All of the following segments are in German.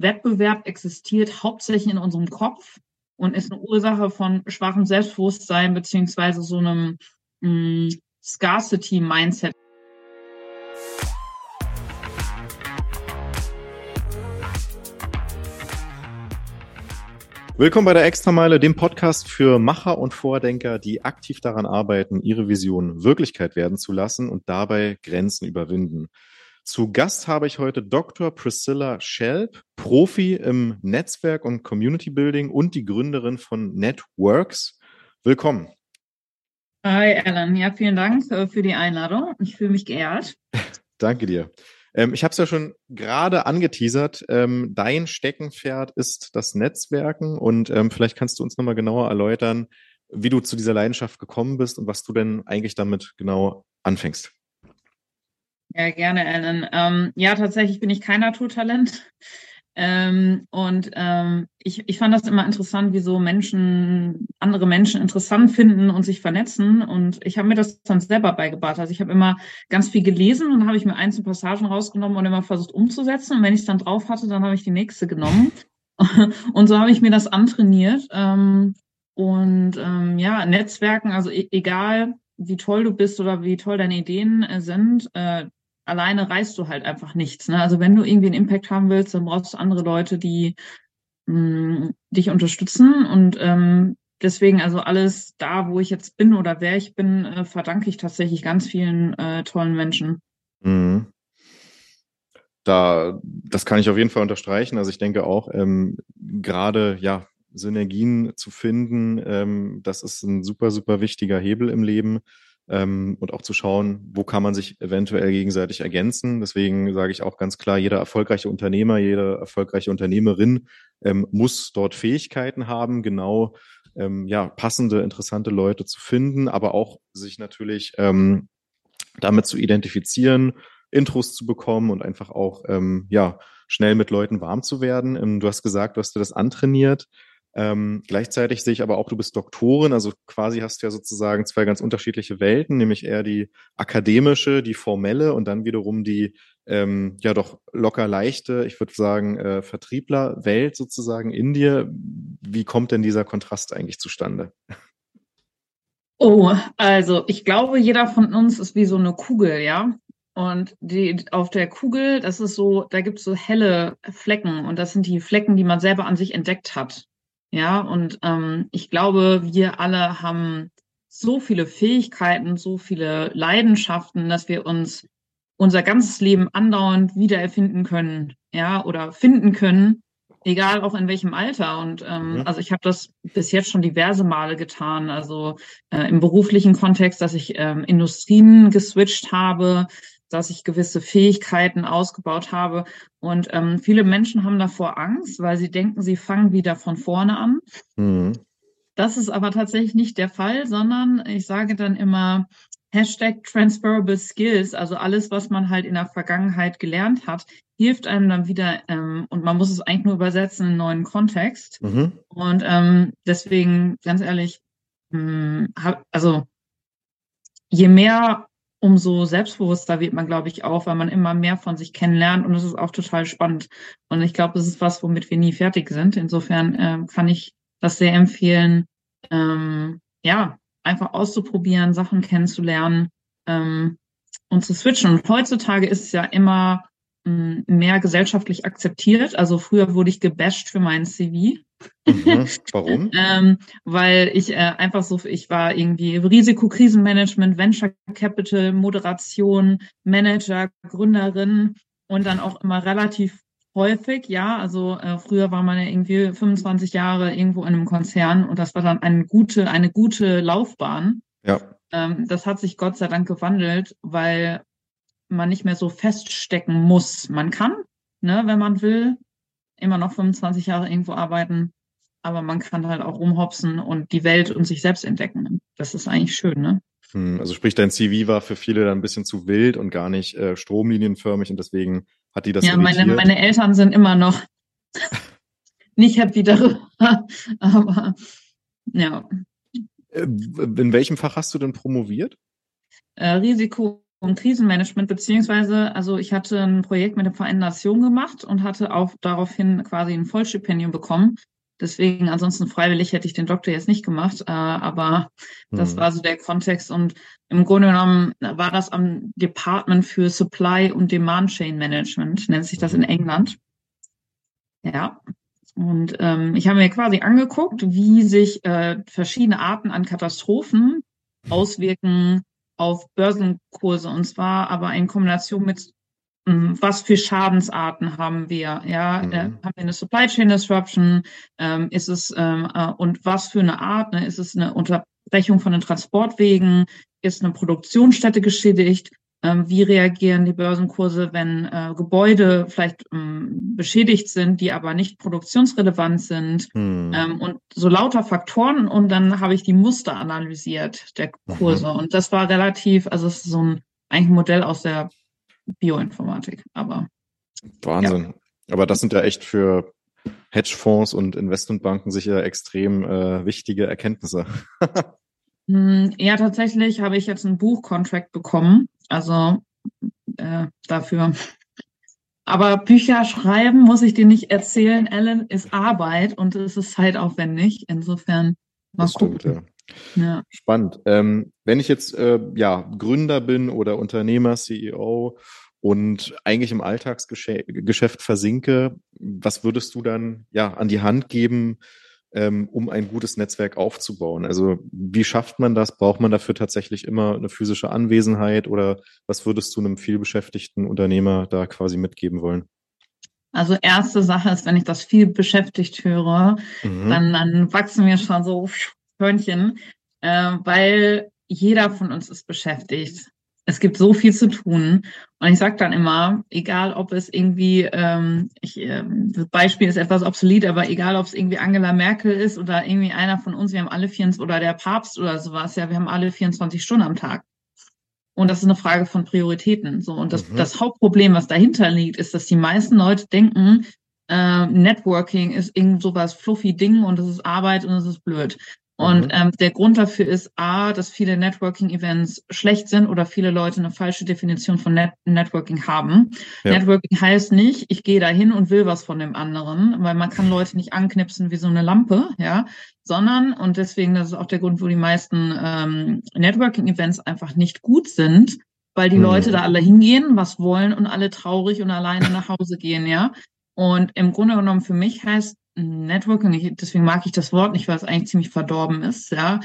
Wettbewerb existiert hauptsächlich in unserem Kopf und ist eine Ursache von schwachem Selbstbewusstsein beziehungsweise so einem Scarcity-Mindset. Willkommen bei der Extrameile, dem Podcast für Macher und Vordenker, die aktiv daran arbeiten, ihre Vision Wirklichkeit werden zu lassen und dabei Grenzen überwinden. Zu Gast habe ich heute Dr. Priscilla Schelp, Profi im Netzwerk und Community Building und die Gründerin von NetworkX. Willkommen. Hi Allan, ja, vielen Dank für die Einladung. Ich fühle mich geehrt. Danke dir. Ich habe es ja schon gerade angeteasert, dein Steckenpferd ist das Netzwerken und vielleicht kannst du uns nochmal genauer erläutern, wie du zu dieser Leidenschaft gekommen bist und was du denn eigentlich damit genau anfängst. Ja, gerne, Allan. Ja, tatsächlich bin ich kein Naturtalent ich fand das immer interessant, wie so andere Menschen interessant finden und sich vernetzen, und ich habe mir das dann selber beigebracht. Also ich habe immer ganz viel gelesen und habe ich mir einzelne Passagen rausgenommen und immer versucht umzusetzen, und wenn ich es dann drauf hatte, dann habe ich die nächste genommen und so habe ich mir das antrainiert. Netzwerken, also egal wie toll du bist oder wie toll deine Ideen sind, alleine reißt du halt einfach nichts, ne? Also wenn du irgendwie einen Impact haben willst, dann brauchst du andere Leute, die dich unterstützen, und deswegen, also alles da, wo ich jetzt bin oder wer ich bin, verdanke ich tatsächlich ganz vielen tollen Menschen. Mhm. Das kann ich auf jeden Fall unterstreichen. Also ich denke auch, gerade, ja, Synergien zu finden, das ist ein super, super wichtiger Hebel im Leben, und auch zu schauen, wo kann man sich eventuell gegenseitig ergänzen. Deswegen sage ich auch ganz klar, jeder erfolgreiche Unternehmer, jede erfolgreiche Unternehmerin muss dort Fähigkeiten haben, genau passende, interessante Leute zu finden, aber auch sich natürlich damit zu identifizieren, Intros zu bekommen und einfach auch schnell mit Leuten warm zu werden. Du hast gesagt, du hast dir das antrainiert. Gleichzeitig sehe ich aber auch, du bist Doktorin, also quasi hast du ja sozusagen zwei ganz unterschiedliche Welten, nämlich eher die akademische, die formelle, und dann wiederum die doch locker leichte, ich würde sagen, Vertrieblerwelt sozusagen in dir. Wie kommt denn dieser Kontrast eigentlich zustande? Oh, also ich glaube, jeder von uns ist wie so eine Kugel, ja. Und auf der Kugel, das ist so, da gibt es so helle Flecken, und das sind die Flecken, die man selber an sich entdeckt hat. Ja, und ich glaube, wir alle haben so viele Fähigkeiten, so viele Leidenschaften, dass wir uns unser ganzes Leben andauernd wiedererfinden können, ja, oder finden können, egal auch in welchem Alter. Und also ich habe das bis jetzt schon diverse Male getan, also im beruflichen Kontext, dass ich Industrien geswitcht habe, dass ich gewisse Fähigkeiten ausgebaut habe. Und viele Menschen haben davor Angst, weil sie denken, sie fangen wieder von vorne an. Mhm. Das ist aber tatsächlich nicht der Fall, sondern ich sage dann immer #Transferable Skills, also alles, was man halt in der Vergangenheit gelernt hat, hilft einem dann wieder, und man muss es eigentlich nur übersetzen in einen neuen Kontext. Mhm. Und deswegen, ganz ehrlich, je mehr, umso selbstbewusster wird man, glaube ich, auch, weil man immer mehr von sich kennenlernt, und das ist auch total spannend. Und ich glaube, das ist was, womit wir nie fertig sind. Insofern kann ich das sehr empfehlen, einfach auszuprobieren, Sachen kennenzulernen und zu switchen. Und heutzutage ist es ja immer mehr gesellschaftlich akzeptiert. Also früher wurde ich gebasht für meinen CV. Mhm. Warum? Weil ich ich war irgendwie Risikokrisenmanagement, Venture Capital, Moderation, Manager, Gründerin und dann auch immer relativ häufig, ja. Also früher war man ja irgendwie 25 Jahre irgendwo in einem Konzern, und das war dann eine gute Laufbahn. Ja. Das hat sich Gott sei Dank gewandelt, weil man nicht mehr so feststecken muss. Man kann, ne, wenn man will, immer noch 25 Jahre irgendwo arbeiten, aber man kann halt auch rumhopsen und die Welt und sich selbst entdecken. Das ist eigentlich schön, ne? Also sprich, dein CV war für viele dann ein bisschen zu wild und gar nicht stromlinienförmig, und deswegen hat die das ja irritiert. Meine Eltern sind immer noch nicht happy darüber, aber ja. In welchem Fach hast du denn promoviert? Risiko- um Krisenmanagement, beziehungsweise, also ich hatte ein Projekt mit der Vereinten Nationen gemacht und hatte auch daraufhin quasi ein Vollstipendium bekommen. Deswegen, ansonsten freiwillig hätte ich den Doktor jetzt nicht gemacht, aber das war so der Kontext. Und im Grunde genommen war das am Department für Supply und Demand Chain Management, nennt sich das in England. Ja, und ich habe mir quasi angeguckt, wie sich verschiedene Arten an Katastrophen auswirken auf Börsenkurse, und zwar aber in Kombination mit was für Schadensarten haben wir? Ja, haben wir eine Supply Chain Disruption? Ist es und was für eine Art? Ne? Ist es eine Unterbrechung von den Transportwegen? Ist eine Produktionsstätte geschädigt? Wie reagieren die Börsenkurse, wenn Gebäude vielleicht beschädigt sind, die aber nicht produktionsrelevant sind? Und so lauter Faktoren. Und dann habe ich die Muster analysiert der Kurse. Und das war relativ, also es ist so ein eigentlich ein Modell aus der Bioinformatik, aber Wahnsinn. Ja. Aber das sind ja echt für Hedgefonds und Investmentbanken sicher extrem wichtige Erkenntnisse. Ja, tatsächlich habe ich jetzt einen Buchcontract bekommen, also dafür. Aber Bücher schreiben, muss ich dir nicht erzählen, Allan, ist Arbeit und es ist zeitaufwendig. Insofern mal das gucken. Stimmt, ja. Ja. Spannend. Wenn ich jetzt Gründer bin oder Unternehmer, CEO und eigentlich im Alltagsgeschäft versinke, was würdest du dann an die Hand geben, um ein gutes Netzwerk aufzubauen? Also wie schafft man das? Braucht man dafür tatsächlich immer eine physische Anwesenheit oder was würdest du einem vielbeschäftigten Unternehmer da quasi mitgeben wollen? Also erste Sache ist, wenn ich das viel beschäftigt höre, dann wachsen wir schon so Hörnchen, weil jeder von uns ist beschäftigt. Es gibt so viel zu tun. Und ich sage dann immer, egal ob es irgendwie, das Beispiel ist etwas obsolet, aber egal ob es irgendwie Angela Merkel ist oder irgendwie einer von uns, wir haben alle 24 oder der Papst oder sowas, ja, wir haben alle 24 Stunden am Tag. Und das ist eine Frage von Prioritäten. So. Und das Hauptproblem, was dahinter liegt, ist, dass die meisten Leute denken, Networking ist irgend sowas fluffy Ding und es ist Arbeit und es ist blöd. Und der Grund dafür ist A, dass viele Networking-Events schlecht sind oder viele Leute eine falsche Definition von Networking haben. Ja. Networking heißt nicht, ich gehe dahin und will was von dem anderen, weil man kann Leute nicht anknipsen wie so eine Lampe, ja, sondern, und deswegen, das ist auch der Grund, wo die meisten Networking-Events einfach nicht gut sind, weil die Leute da alle hingehen, was wollen und alle traurig und alleine nach Hause gehen, ja. Und im Grunde genommen für mich heißt Networking, deswegen mag ich das Wort nicht, weil es eigentlich ziemlich verdorben ist, ja.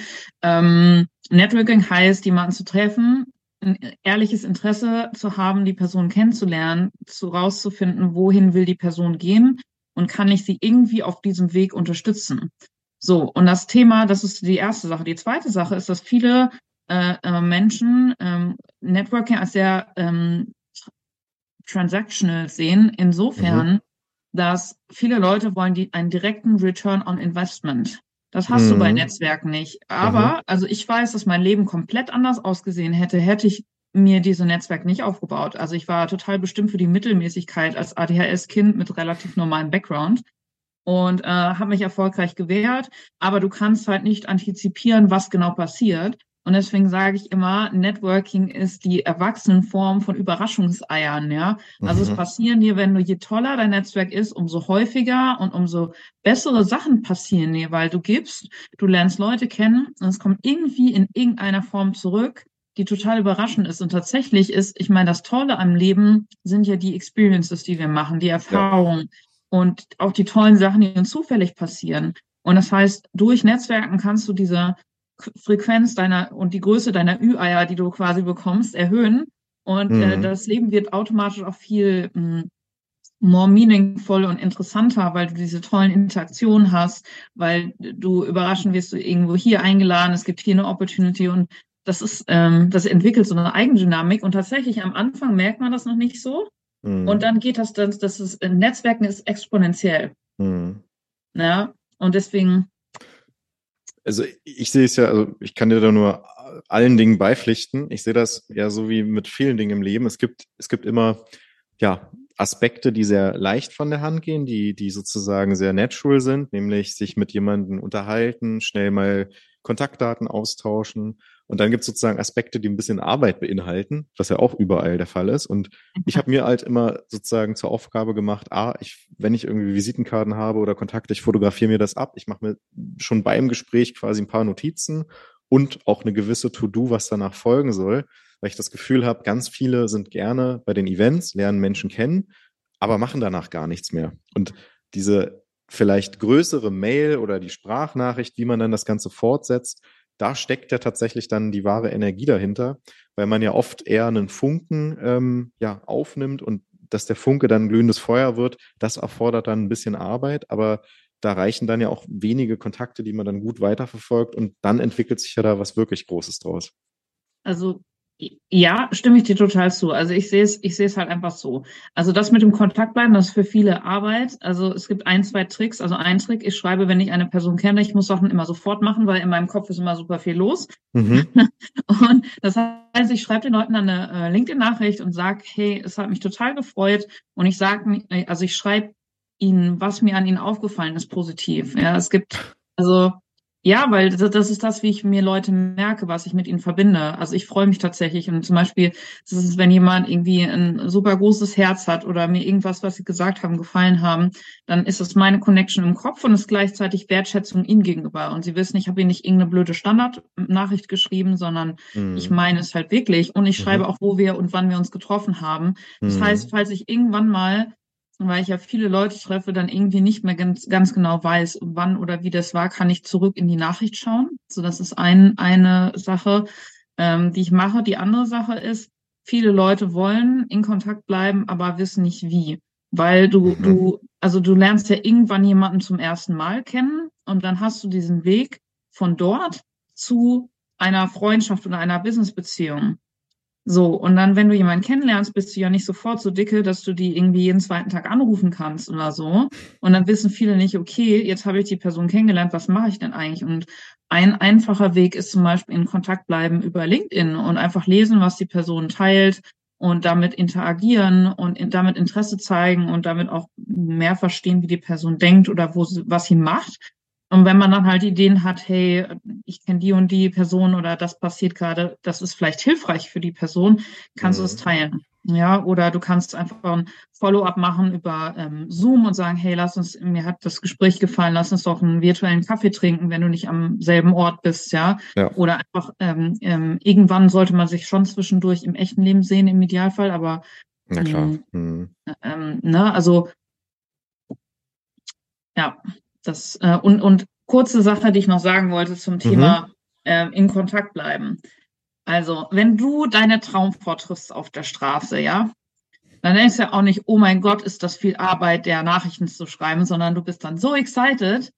Networking heißt, jemanden zu treffen, ein ehrliches Interesse zu haben, die Person kennenzulernen, rauszufinden, wohin will die Person gehen und kann ich sie irgendwie auf diesem Weg unterstützen. So, und das Thema, das ist die erste Sache. Die zweite Sache ist, dass viele Menschen Networking als sehr transactional sehen, insofern dass viele Leute wollen einen direkten Return on Investment. Das hast du bei Netzwerken nicht. Aber also ich weiß, dass mein Leben komplett anders ausgesehen hätte, hätte ich mir diese Netzwerke nicht aufgebaut. Also ich war total bestimmt für die Mittelmäßigkeit als ADHS-Kind mit relativ normalem Background und habe mich erfolgreich gewehrt. Aber du kannst halt nicht antizipieren, was genau passiert. Und deswegen sage ich immer, Networking ist die Erwachsenenform von Überraschungseiern, ja. Also es passieren dir, wenn du, je toller dein Netzwerk ist, umso häufiger und umso bessere Sachen passieren dir, weil du gibst, du lernst Leute kennen und es kommt irgendwie in irgendeiner Form zurück, die total überraschend ist. Und tatsächlich ist, ich meine, das Tolle am Leben sind ja die Experiences, die wir machen, die Erfahrungen und auch die tollen Sachen, die uns zufällig passieren. Und das heißt, durch Netzwerken kannst du diese Frequenz deiner und die Größe deiner Ü-Eier, die du quasi bekommst, erhöhen und das Leben wird automatisch auch viel more meaningful und interessanter, weil du diese tollen Interaktionen hast, weil du überraschend wirst, du irgendwo hier eingeladen, es gibt hier eine Opportunity und das ist, das entwickelt so eine Eigendynamik und tatsächlich am Anfang merkt man das noch nicht so und dann geht das Netzwerken ist exponentiell. Ja, und deswegen. Also ich sehe es ja, also ich kann dir da nur allen Dingen beipflichten. Ich sehe das ja so wie mit vielen Dingen im Leben. Es gibt immer Aspekte, die sehr leicht von der Hand gehen, die sozusagen sehr natural sind, nämlich sich mit jemandem unterhalten, schnell mal Kontaktdaten austauschen. Und dann gibt es sozusagen Aspekte, die ein bisschen Arbeit beinhalten, was ja auch überall der Fall ist. Und ich habe mir halt immer sozusagen zur Aufgabe gemacht, wenn ich irgendwie Visitenkarten habe oder Kontakte, ich fotografiere mir das ab. Ich mache mir schon beim Gespräch quasi ein paar Notizen und auch eine gewisse To-Do, was danach folgen soll, weil ich das Gefühl habe, ganz viele sind gerne bei den Events, lernen Menschen kennen, aber machen danach gar nichts mehr. Und diese vielleicht größere Mail oder die Sprachnachricht, wie man dann das Ganze fortsetzt, da steckt ja tatsächlich dann die wahre Energie dahinter, weil man ja oft eher einen Funken aufnimmt und dass der Funke dann ein glühendes Feuer wird, das erfordert dann ein bisschen Arbeit, aber da reichen dann ja auch wenige Kontakte, die man dann gut weiterverfolgt und dann entwickelt sich ja da was wirklich Großes draus. Also ja, stimme ich dir total zu. Also ich sehe es halt einfach so. Also das mit dem Kontakt bleiben, das ist für viele Arbeit. Also es gibt 1, 2 Tricks. Also ein Trick, ich schreibe, wenn ich eine Person kenne, ich muss Sachen immer sofort machen, weil in meinem Kopf ist immer super viel los. Mhm. Und das heißt, ich schreibe den Leuten eine LinkedIn-Nachricht und sage, hey, es hat mich total gefreut. Und ich schreibe ihnen, was mir an ihnen aufgefallen ist, positiv. Ja, ja, weil das ist das, wie ich mir Leute merke, was ich mit ihnen verbinde. Also ich freue mich tatsächlich. Und zum Beispiel, das ist, wenn jemand irgendwie ein super großes Herz hat oder mir irgendwas, was sie gesagt haben, gefallen haben, dann ist es meine Connection im Kopf und ist gleichzeitig Wertschätzung ihnen gegenüber. Und sie wissen, ich habe ihnen nicht irgendeine blöde Standardnachricht geschrieben, sondern ich meine es halt wirklich. Und ich schreibe auch, wo wir und wann wir uns getroffen haben. Das heißt, falls ich irgendwann mal, weil ich ja viele Leute treffe, dann irgendwie nicht mehr ganz genau weiß, wann oder wie das war, kann ich zurück in die Nachricht schauen. So, das ist eine Sache, die ich mache. Die andere Sache ist, viele Leute wollen in Kontakt bleiben, aber wissen nicht wie. Weil du lernst ja irgendwann jemanden zum ersten Mal kennen und dann hast du diesen Weg von dort zu einer Freundschaft oder einer Businessbeziehung. So, und dann, wenn du jemanden kennenlernst, bist du ja nicht sofort so dicke, dass du die irgendwie jeden zweiten Tag anrufen kannst oder so. Und dann wissen viele nicht, okay, jetzt habe ich die Person kennengelernt, was mache ich denn eigentlich? Und ein einfacher Weg ist zum Beispiel in Kontakt bleiben über LinkedIn und einfach lesen, was die Person teilt und damit interagieren und damit Interesse zeigen und damit auch mehr verstehen, wie die Person denkt oder was sie macht. Und wenn man dann halt Ideen hat, hey, ich kenne die und die Person oder das passiert gerade, das ist vielleicht hilfreich für die Person, kannst du es teilen. Ja, oder du kannst einfach ein Follow-up machen über Zoom und sagen, hey, mir hat das Gespräch gefallen, lass uns doch einen virtuellen Kaffee trinken, wenn du nicht am selben Ort bist, ja. Oder einfach, irgendwann sollte man sich schon zwischendurch im echten Leben sehen, im Idealfall, aber na klar. Das, und kurze Sache, die ich noch sagen wollte zum Thema in Kontakt bleiben. Also, wenn du deine Traumfrau triffst auf der Straße, ja, dann denkst du ja auch nicht, oh mein Gott, ist das viel Arbeit, der Nachrichten zu schreiben, sondern du bist dann so excited,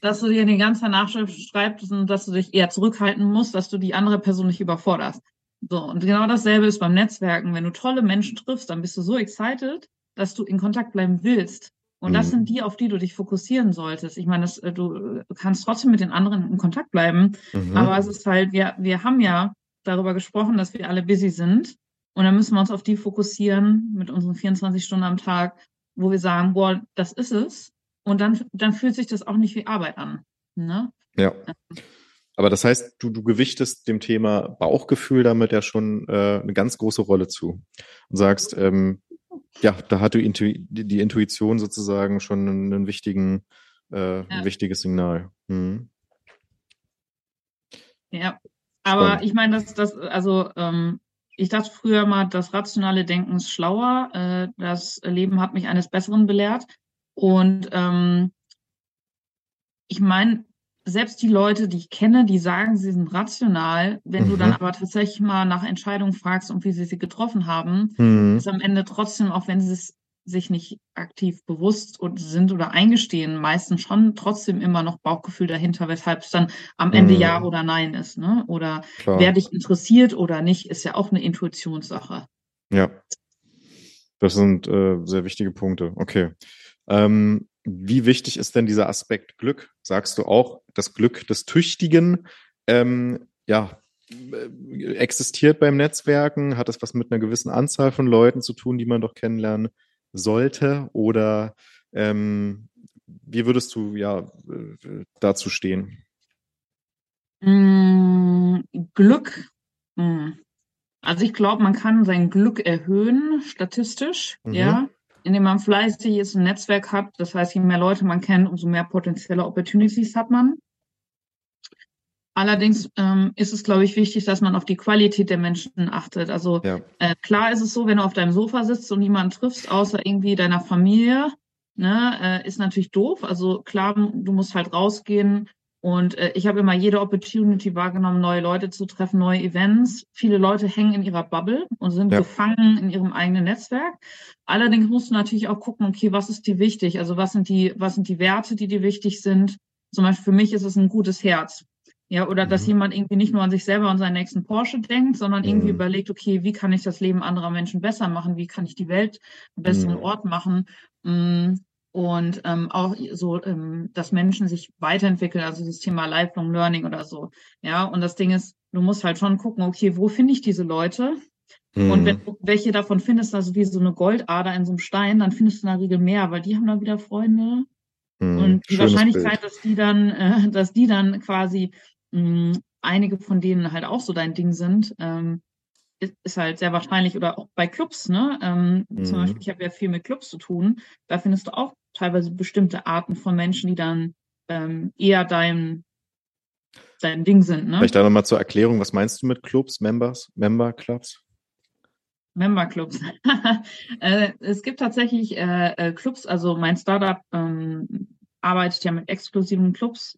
dass du dir die ganze Nachschrift schreibst und dass du dich eher zurückhalten musst, dass du die andere Person nicht überforderst. So, und genau dasselbe ist beim Netzwerken. Wenn du tolle Menschen triffst, dann bist du so excited, dass du in Kontakt bleiben willst. Und das sind die, auf die du dich fokussieren solltest. Ich meine, du kannst trotzdem mit den anderen in Kontakt bleiben. Aber es ist halt, wir haben ja darüber gesprochen, dass wir alle busy sind. Und dann müssen wir uns auf die fokussieren mit unseren 24 Stunden am Tag, wo wir sagen, boah, das ist es. Und dann fühlt sich das auch nicht wie Arbeit an. Ne? Ja. Aber das heißt, du gewichtest dem Thema Bauchgefühl damit ja schon eine ganz große Rolle zu. Und sagst, ja, da hat die Intuition sozusagen schon ein wichtiges Signal. Ja, aber ich meine, ich dachte früher mal, das rationale Denken ist schlauer. Das Leben hat mich eines Besseren belehrt. Und ich meine, selbst die Leute, die ich kenne, die sagen, sie sind rational. Wenn du dann aber tatsächlich mal nach Entscheidungen fragst und wie sie getroffen haben, ist am Ende trotzdem, auch wenn sie es sich nicht aktiv bewusst sind oder eingestehen, meistens schon trotzdem immer noch Bauchgefühl dahinter, weshalb es dann am Ende Ja oder Nein ist. Ne? Oder klar. Wer dich interessiert oder nicht, ist ja auch eine Intuitionssache. Ja, das sind sehr wichtige Punkte. Okay. Wie wichtig ist denn dieser Aspekt Glück? Sagst du auch, das Glück des Tüchtigen existiert beim Netzwerken? Hat das was mit einer gewissen Anzahl von Leuten zu tun, die man doch kennenlernen sollte? Oder wie würdest du dazu stehen? Glück. Also ich glaube, man kann sein Glück erhöhen, statistisch, ja, indem man fleißig ist, ein Netzwerk hat. Das heißt, je mehr Leute man kennt, umso mehr potenzielle Opportunities hat man. Allerdings ist es, glaube ich, wichtig, dass man auf die Qualität der Menschen achtet. Also klar ist es so, wenn du auf deinem Sofa sitzt und niemanden triffst, außer irgendwie deiner Familie, ne, ist natürlich doof. Also klar, du musst halt rausgehen. Und ich habe immer jede Opportunity wahrgenommen, neue Leute zu treffen, neue Events. Viele Leute hängen in ihrer Bubble und sind gefangen in ihrem eigenen Netzwerk. Allerdings musst du natürlich auch gucken, okay, was ist dir wichtig? Also was sind die Werte, die dir wichtig sind? Zum Beispiel für mich ist es ein gutes Herz. Ja, oder dass jemand irgendwie nicht nur an sich selber und seinen nächsten Porsche denkt, sondern irgendwie überlegt, okay, wie kann ich das Leben anderer Menschen besser machen? Wie kann ich die Welt einen besseren Ort machen? Und auch so, dass Menschen sich weiterentwickeln, also das Thema Lifelong Learning oder so. Ja, und das Ding ist, du musst halt schon gucken, okay, wo finde ich diese Leute? Und wenn du welche davon findest, also wie so eine Goldader in so einem Stein, dann findest du in der Regel mehr, weil die haben dann wieder Freunde. Und die Wahrscheinlichkeit, dass die dann quasi einige von denen halt auch so dein Ding sind, ist halt sehr wahrscheinlich. Oder auch bei Clubs, ne? Zum Beispiel, ich habe ja viel mit Clubs zu tun, da findest du auch teilweise bestimmte Arten von Menschen, die dann eher dein Ding sind. Ne? Vielleicht da nochmal zur Erklärung, was meinst du mit Clubs, Member-Clubs? Member-Clubs. Es gibt tatsächlich Clubs, also mein Startup arbeitet ja mit exklusiven Clubs,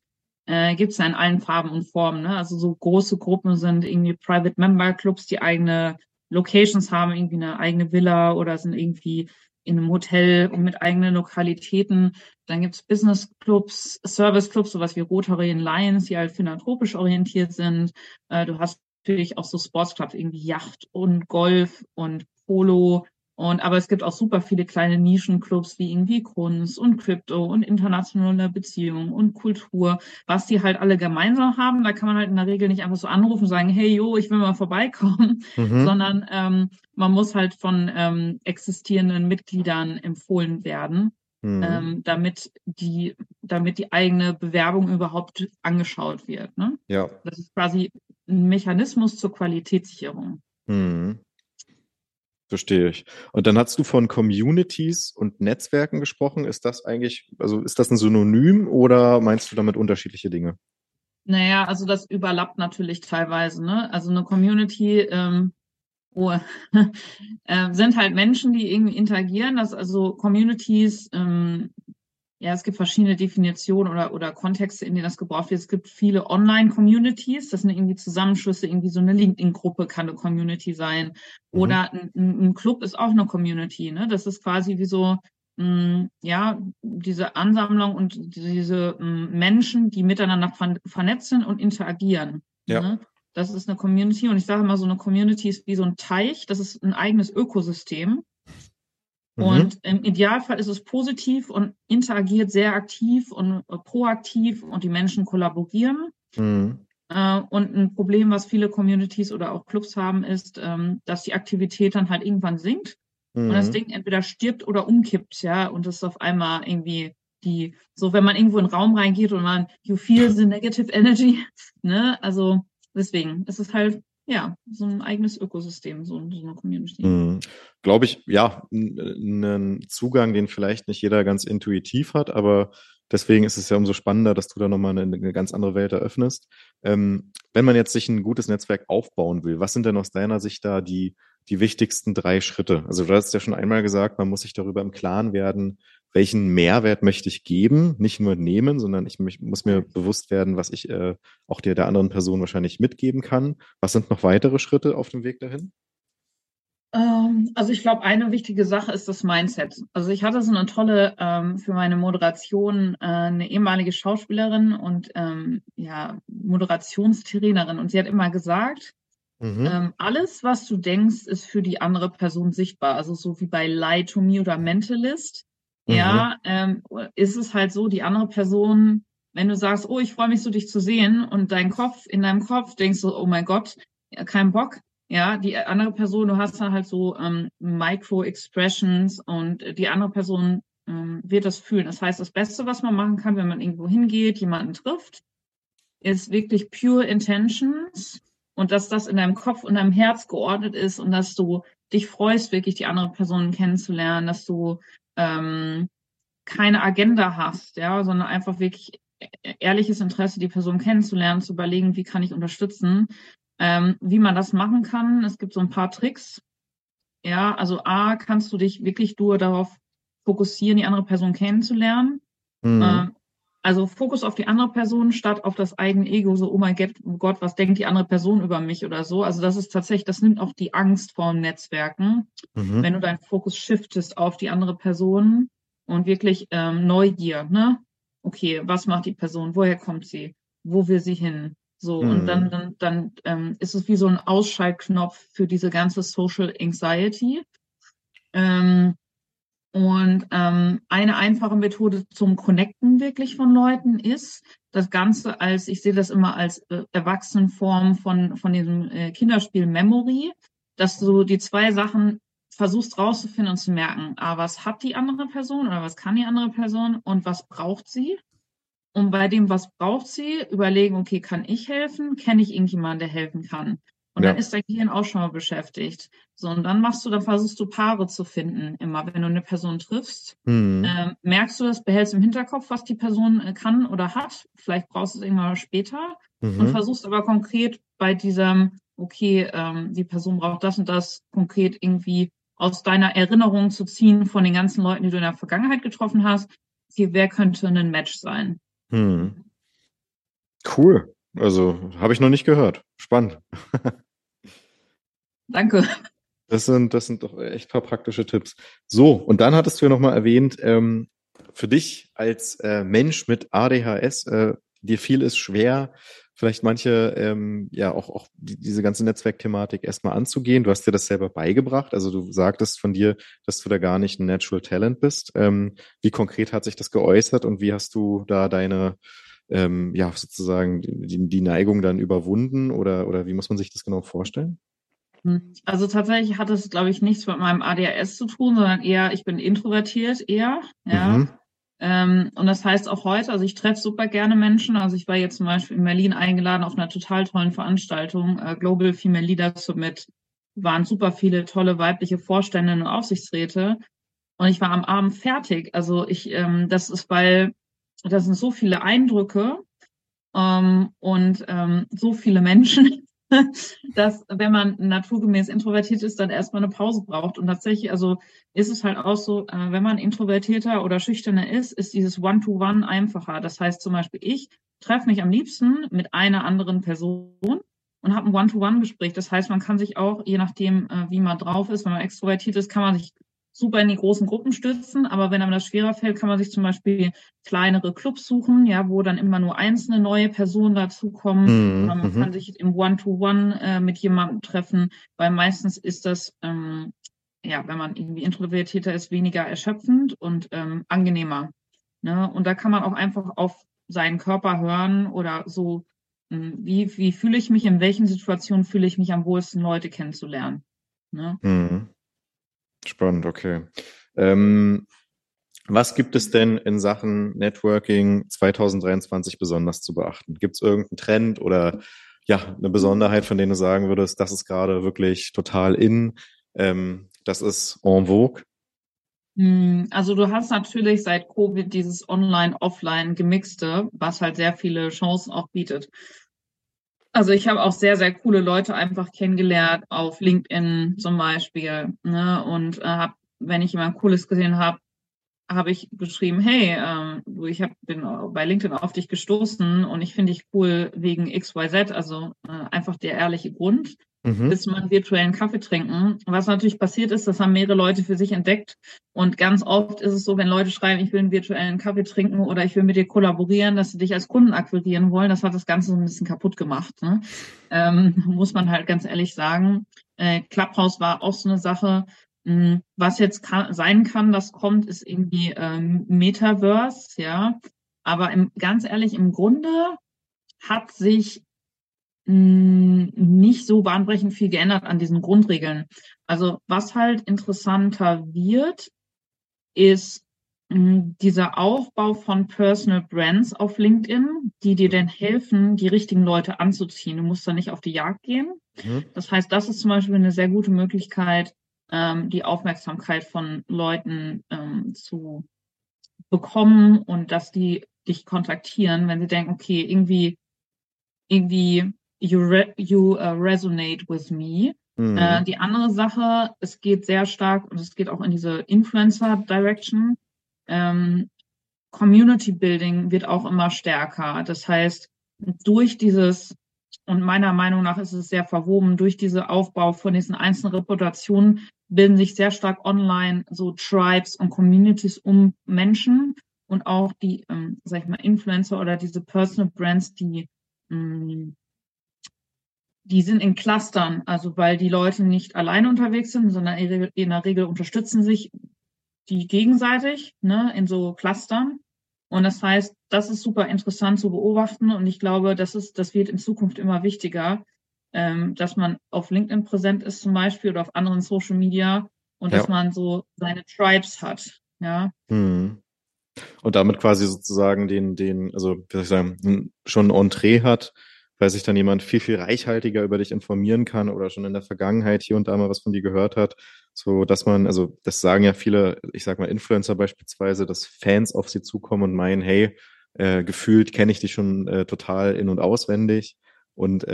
gibt es ja in allen Farben und Formen. Ne? Also so große Gruppen sind irgendwie Private-Member-Clubs, die eigene Locations haben, irgendwie eine eigene Villa oder sind irgendwie in einem Hotel und mit eigenen Lokalitäten. Dann gibt's Business-Clubs, Service-Clubs, sowas wie Rotary und Lions, die halt philanthropisch orientiert sind. Du hast natürlich auch so Sportsclubs, irgendwie Yacht und Golf und Polo. Aber es gibt auch super viele kleine Nischenclubs wie irgendwie Kunst und Krypto und internationale Beziehungen und Kultur, was die halt alle gemeinsam haben. Da kann man halt in der Regel nicht einfach so anrufen und sagen, hey, yo, ich will mal vorbeikommen, sondern man muss halt von existierenden Mitgliedern empfohlen werden, damit die eigene Bewerbung überhaupt angeschaut wird. Ne? Ja. Das ist quasi ein Mechanismus zur Qualitätssicherung. Verstehe ich. Und dann hast du von Communities und Netzwerken gesprochen. Ist das eigentlich, also ist das ein Synonym oder meinst du damit unterschiedliche Dinge? Naja, also das überlappt natürlich teilweise, ne? Also eine Community sind halt Menschen, die irgendwie interagieren. Das also Communities, ja, es gibt verschiedene Definitionen oder Kontexte, in denen das gebraucht wird. Es gibt viele Online-Communities, das sind irgendwie Zusammenschlüsse, irgendwie so eine LinkedIn-Gruppe kann eine Community sein. Oder ein Club ist auch eine Community, ne? Das ist quasi wie so, ja, diese Ansammlung und diese Menschen, die miteinander vernetzt sind und interagieren. Ja. Ne? Das ist eine Community und ich sage immer, so eine Community ist wie so ein Teich, das ist ein eigenes Ökosystem. Und im Idealfall ist es positiv und interagiert sehr aktiv und proaktiv und die Menschen kollaborieren. Und ein Problem, was viele Communities oder auch Clubs haben, ist, dass die Aktivität dann halt irgendwann sinkt und das Ding entweder stirbt oder umkippt, ja, und das ist auf einmal irgendwie die, so wenn man irgendwo in den Raum reingeht und man, you feel the negative energy, ne, also deswegen ist es halt, ja, so ein eigenes Ökosystem, so eine Community. Glaube ich, ja, einen Zugang, den vielleicht nicht jeder ganz intuitiv hat, aber deswegen ist es ja umso spannender, dass du da nochmal eine ganz andere Welt eröffnest. Wenn man jetzt sich ein gutes Netzwerk aufbauen will, was sind denn aus deiner Sicht da die wichtigsten 3 Schritte? Also du hast ja schon einmal gesagt, man muss sich darüber im Klaren werden, welchen Mehrwert möchte ich geben, nicht nur nehmen, sondern ich muss mir bewusst werden, was ich auch der anderen Person wahrscheinlich mitgeben kann. Was sind noch weitere Schritte auf dem Weg dahin? Also ich glaube, eine wichtige Sache ist das Mindset. Also ich hatte so eine tolle, für meine Moderation, eine ehemalige Schauspielerin und ja, Moderationstrainerin. Und sie hat immer gesagt, alles, was du denkst, ist für die andere Person sichtbar. Also so wie bei Lie to Me oder Mentalist. Ja, ist es halt so, die andere Person, wenn du sagst, oh, ich freue mich so, dich zu sehen und in deinem Kopf denkst du, oh mein Gott, kein Bock. Ja, die andere Person, du hast dann halt so Micro-Expressions und die andere Person wird das fühlen. Das heißt, das Beste, was man machen kann, wenn man irgendwo hingeht, jemanden trifft, ist wirklich pure Intentions und dass das in deinem Kopf und deinem Herz geordnet ist und dass du dich freust, wirklich die andere Person kennenzulernen, dass du keine Agenda hast, ja, sondern einfach wirklich ehrliches Interesse, die Person kennenzulernen, zu überlegen, wie kann ich unterstützen, wie man das machen kann. Es gibt so ein paar Tricks. Ja, also A, kannst du dich wirklich nur darauf fokussieren, die andere Person kennenzulernen. Mhm. Also Fokus auf die andere Person statt auf das eigene Ego, so, oh mein Gott, was denkt die andere Person über mich oder so. Also das ist tatsächlich, das nimmt auch die Angst vor dem Netzwerken, wenn du deinen Fokus shiftest auf die andere Person und wirklich Neugier, ne? Okay, was macht die Person, woher kommt sie, wo will sie hin? So, und dann ist es wie so ein Ausschaltknopf für diese ganze Social Anxiety. Eine einfache Methode zum Connecten wirklich von Leuten ist, das Ganze als, ich sehe das immer als Erwachsenenform von diesem Kinderspiel Memory, dass du die zwei Sachen versuchst rauszufinden und zu merken, was hat die andere Person oder was kann die andere Person und was braucht sie? Und bei dem, was braucht sie, überlegen, okay, kann ich helfen? Kenne ich irgendjemanden, der helfen kann? Und dann ist dein Gehirn auch schon mal beschäftigt. So, und dann versuchst du Paare zu finden, immer wenn du eine Person triffst. Merkst du das, behältst im Hinterkopf, was die Person kann oder hat. Vielleicht brauchst du es irgendwann später. Und versuchst aber konkret bei diesem, okay, die Person braucht das und das, konkret irgendwie aus deiner Erinnerung zu ziehen von den ganzen Leuten, die du in der Vergangenheit getroffen hast. Okay, wer könnte ein Match sein? Cool. Also, habe ich noch nicht gehört. Spannend. Danke. Das sind doch echt ein paar praktische Tipps. So, und dann hattest du ja nochmal erwähnt, für dich als Mensch mit ADHS, dir fiel es schwer, vielleicht manche, auch diese ganze Netzwerkthematik erstmal anzugehen. Du hast dir das selber beigebracht. Also du sagtest von dir, dass du da gar nicht ein Natural Talent bist. Wie konkret hat sich das geäußert und wie hast du da deine sozusagen die Neigung dann überwunden oder wie muss man sich das genau vorstellen? Also tatsächlich hat das, glaube ich, nichts mit meinem ADHS zu tun, sondern eher, ich bin introvertiert eher, ja. Und das heißt auch heute, also ich treffe super gerne Menschen, also ich war jetzt zum Beispiel in Berlin eingeladen auf einer total tollen Veranstaltung, Global Female Leaders Summit, waren super viele tolle weibliche Vorständinnen und Aufsichtsräte und ich war am Abend fertig, also ich, das sind so viele Eindrücke so viele Menschen, dass wenn man naturgemäß introvertiert ist, dann erstmal eine Pause braucht. Und tatsächlich, also ist es halt auch so, wenn man introvertierter oder schüchterner ist, ist dieses One-to-One einfacher. Das heißt zum Beispiel, ich treffe mich am liebsten mit einer anderen Person und habe ein One-to-One-Gespräch. Das heißt, man kann sich auch, je nachdem, wie man drauf ist, wenn man extrovertiert ist, kann man sich super in die großen Gruppen stützen, aber wenn einem das schwerer fällt, kann man sich zum Beispiel kleinere Clubs suchen, ja, wo dann immer nur einzelne neue Personen dazukommen. Oder man kann sich im One-to-One mit jemandem treffen, weil meistens ist das, wenn man irgendwie introvertierter ist, weniger erschöpfend und angenehmer. Ne? Und da kann man auch einfach auf seinen Körper hören oder so, wie fühle ich mich, in welchen Situationen fühle ich mich am wohlsten, Leute kennenzulernen. Ne? Spannend, okay. Was gibt es denn in Sachen Networking 2023 besonders zu beachten? Gibt es irgendeinen Trend oder eine Besonderheit, von denen du sagen würdest, das ist gerade wirklich total in, das ist en vogue? Also du hast natürlich seit Covid dieses Online-Offline gemixte, was halt sehr viele Chancen auch bietet. Also ich habe auch sehr, sehr coole Leute einfach kennengelernt auf LinkedIn zum Beispiel, ne? Und wenn ich jemand Cooles gesehen habe, habe ich geschrieben, hey, bin bei LinkedIn auf dich gestoßen und ich finde dich cool wegen XYZ, also einfach der ehrliche Grund, bis man virtuellen Kaffee trinken. Was natürlich passiert ist, das haben mehrere Leute für sich entdeckt und ganz oft ist es so, wenn Leute schreiben, ich will einen virtuellen Kaffee trinken oder ich will mit dir kollaborieren, dass sie dich als Kunden akquirieren wollen, das hat das Ganze so ein bisschen kaputt gemacht, ne? Muss man halt ganz ehrlich sagen. Clubhouse war auch so eine Sache. Was jetzt sein kann, das kommt, ist irgendwie Metaverse, ja. Aber ganz ehrlich, im Grunde hat sich nicht so bahnbrechend viel geändert an diesen Grundregeln. Also was halt interessanter wird, ist dieser Aufbau von Personal Brands auf LinkedIn, die dir dann helfen, die richtigen Leute anzuziehen. Du musst da nicht auf die Jagd gehen. Mhm. Das heißt, das ist zum Beispiel eine sehr gute Möglichkeit, die Aufmerksamkeit von Leuten zu bekommen und dass die dich kontaktieren, wenn sie denken, okay, irgendwie you resonate with me. Mhm. Die andere Sache, es geht sehr stark und es geht auch in diese Influencer-Direction. Community Building wird auch immer stärker. Das heißt, durch dieses, und meiner Meinung nach ist es sehr verwoben, durch diesen Aufbau von diesen einzelnen Reputationen bilden sich sehr stark online so Tribes und Communities um Menschen und auch die, sag ich mal, Influencer oder diese Personal Brands, die sind in Clustern, also weil die Leute nicht alleine unterwegs sind, sondern in der Regel unterstützen sich die gegenseitig, ne, in so Clustern. Und das heißt, das ist super interessant zu beobachten. Und ich glaube, das wird in Zukunft immer wichtiger, dass man auf LinkedIn präsent ist zum Beispiel oder auf anderen Social Media und dass man so seine Tribes hat. Ja. Mhm. Und damit quasi sozusagen schon ein Entree hat, weil sich dann jemand viel, viel reichhaltiger über dich informieren kann oder schon in der Vergangenheit hier und da mal was von dir gehört hat, so dass man, also das sagen ja viele, ich sag mal Influencer beispielsweise, dass Fans auf sie zukommen und meinen, hey, gefühlt kenne ich dich schon total in- und auswendig und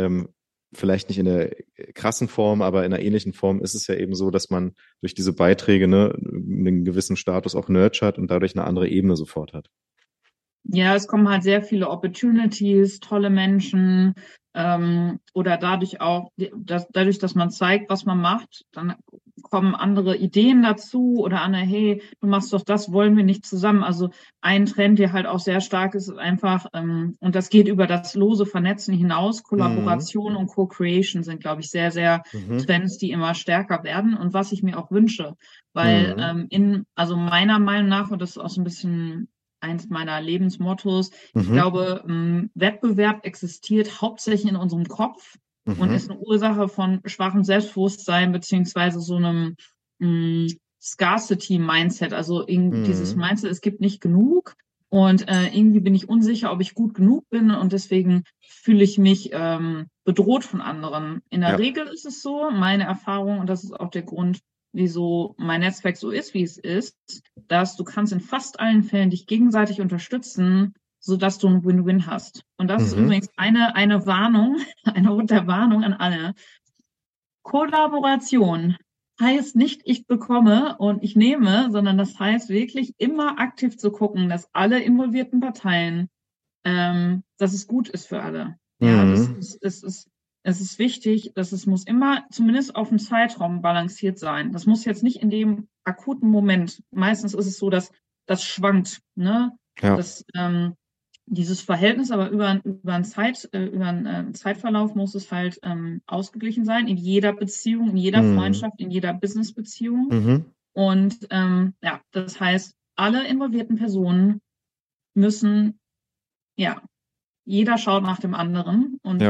vielleicht nicht in der krassen Form, aber in einer ähnlichen Form ist es ja eben so, dass man durch diese Beiträge, ne, einen gewissen Status auch nurtured und dadurch eine andere Ebene sofort hat. Ja, es kommen halt sehr viele Opportunities, tolle Menschen oder dadurch auch, dass man zeigt, was man macht, dann kommen andere Ideen dazu oder andere, hey, du machst doch das, wollen wir nicht zusammen. Also ein Trend, der halt auch sehr stark ist, ist einfach, und das geht über das lose Vernetzen hinaus, Kollaboration und Co-Creation sind, glaube ich, sehr, sehr Trends, die immer stärker werden und was ich mir auch wünsche, weil also meiner Meinung nach, und das ist auch so ein bisschen eins meiner Lebensmottos. Ich glaube, Wettbewerb existiert hauptsächlich in unserem Kopf und ist eine Ursache von schwachem Selbstbewusstsein beziehungsweise so einem Scarcity-Mindset. Also dieses Mindset, es gibt nicht genug und irgendwie bin ich unsicher, ob ich gut genug bin und deswegen fühle ich mich bedroht von anderen. In der Regel ist es so, meine Erfahrung, und das ist auch der Grund, wieso mein Netzwerk so ist, wie es ist, dass du kannst in fast allen Fällen dich gegenseitig unterstützen, sodass du ein Win-Win hast. Und das ist übrigens eine Warnung, eine Unterwarnung an alle. Kollaboration heißt nicht, ich bekomme und ich nehme, sondern das heißt wirklich immer aktiv zu gucken, dass alle involvierten Parteien, dass es gut ist für alle. Ja, es ist wichtig, dass es muss immer zumindest auf dem Zeitraum balanciert sein. Das muss jetzt nicht in dem akuten Moment. Meistens ist es so, dass das schwankt, ne? Ja. Das, dieses Verhältnis, aber über einen Zeitverlauf muss es halt ausgeglichen sein. In jeder Beziehung, in jeder Freundschaft, in jeder Businessbeziehung. Und das heißt, alle involvierten Personen müssen, jeder schaut nach dem anderen und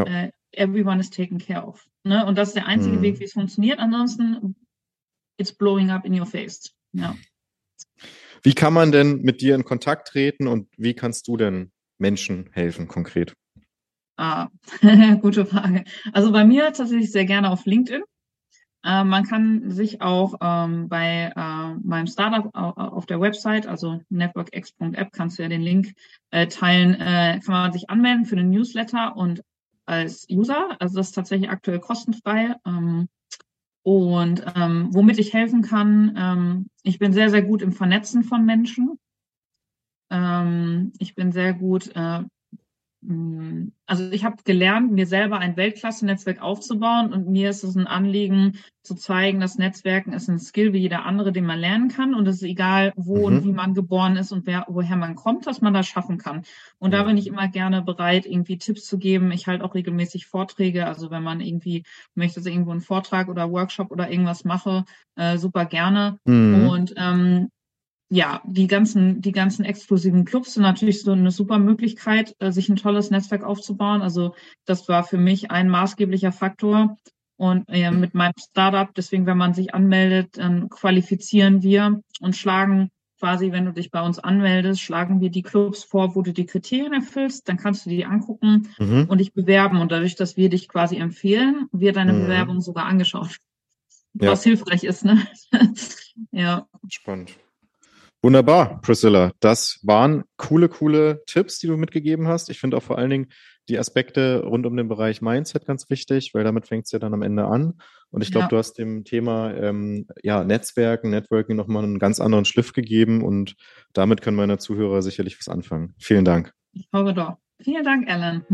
everyone is taken care of. Ne? Und das ist der einzige Weg, wie es funktioniert. Ansonsten, it's blowing up in your face. Ja. Wie kann man denn mit dir in Kontakt treten und wie kannst du denn Menschen helfen konkret? Gute Frage. Also bei mir tatsächlich sehr gerne auf LinkedIn. Man kann sich auch bei meinem Startup auf der Website, also networkx.app, kannst du ja den Link teilen, kann man sich anmelden für den Newsletter und als User, also das ist tatsächlich aktuell kostenfrei und womit ich helfen kann, ich bin sehr, sehr gut im Vernetzen von Menschen, ich bin sehr gut, also ich habe gelernt, mir selber ein Weltklasse-Netzwerk aufzubauen und mir ist es ein Anliegen zu zeigen, dass Netzwerken ist ein Skill wie jeder andere, den man lernen kann und es ist egal, wo und wie man geboren ist und woher man kommt, dass man das schaffen kann. Und da bin ich immer gerne bereit, irgendwie Tipps zu geben. Ich halte auch regelmäßig Vorträge, also wenn man irgendwie möchte, dass ich irgendwo einen Vortrag oder Workshop oder irgendwas mache, super gerne. Und die ganzen exklusiven Clubs sind natürlich so eine super Möglichkeit, sich ein tolles Netzwerk aufzubauen. Also das war für mich ein maßgeblicher Faktor. Und mit meinem Startup, deswegen, wenn man sich anmeldet, qualifizieren wir und schlagen quasi, wenn du dich bei uns anmeldest, schlagen wir die Clubs vor, wo du die Kriterien erfüllst, dann kannst du die angucken und dich bewerben. Und dadurch, dass wir dich quasi empfehlen, wird deine Bewerbung sogar angeschaut. Ja. Was hilfreich ist, ne? Ja. Spannend. Wunderbar, Priscilla. Das waren coole Tipps, die du mitgegeben hast. Ich finde auch vor allen Dingen die Aspekte rund um den Bereich Mindset ganz wichtig, weil damit fängt es ja dann am Ende an. Und ich glaube, du hast dem Thema Netzwerken, Networking nochmal einen ganz anderen Schliff gegeben und damit können meine Zuhörer sicherlich was anfangen. Vielen Dank. Ich hoffe doch. Vielen Dank, Allan.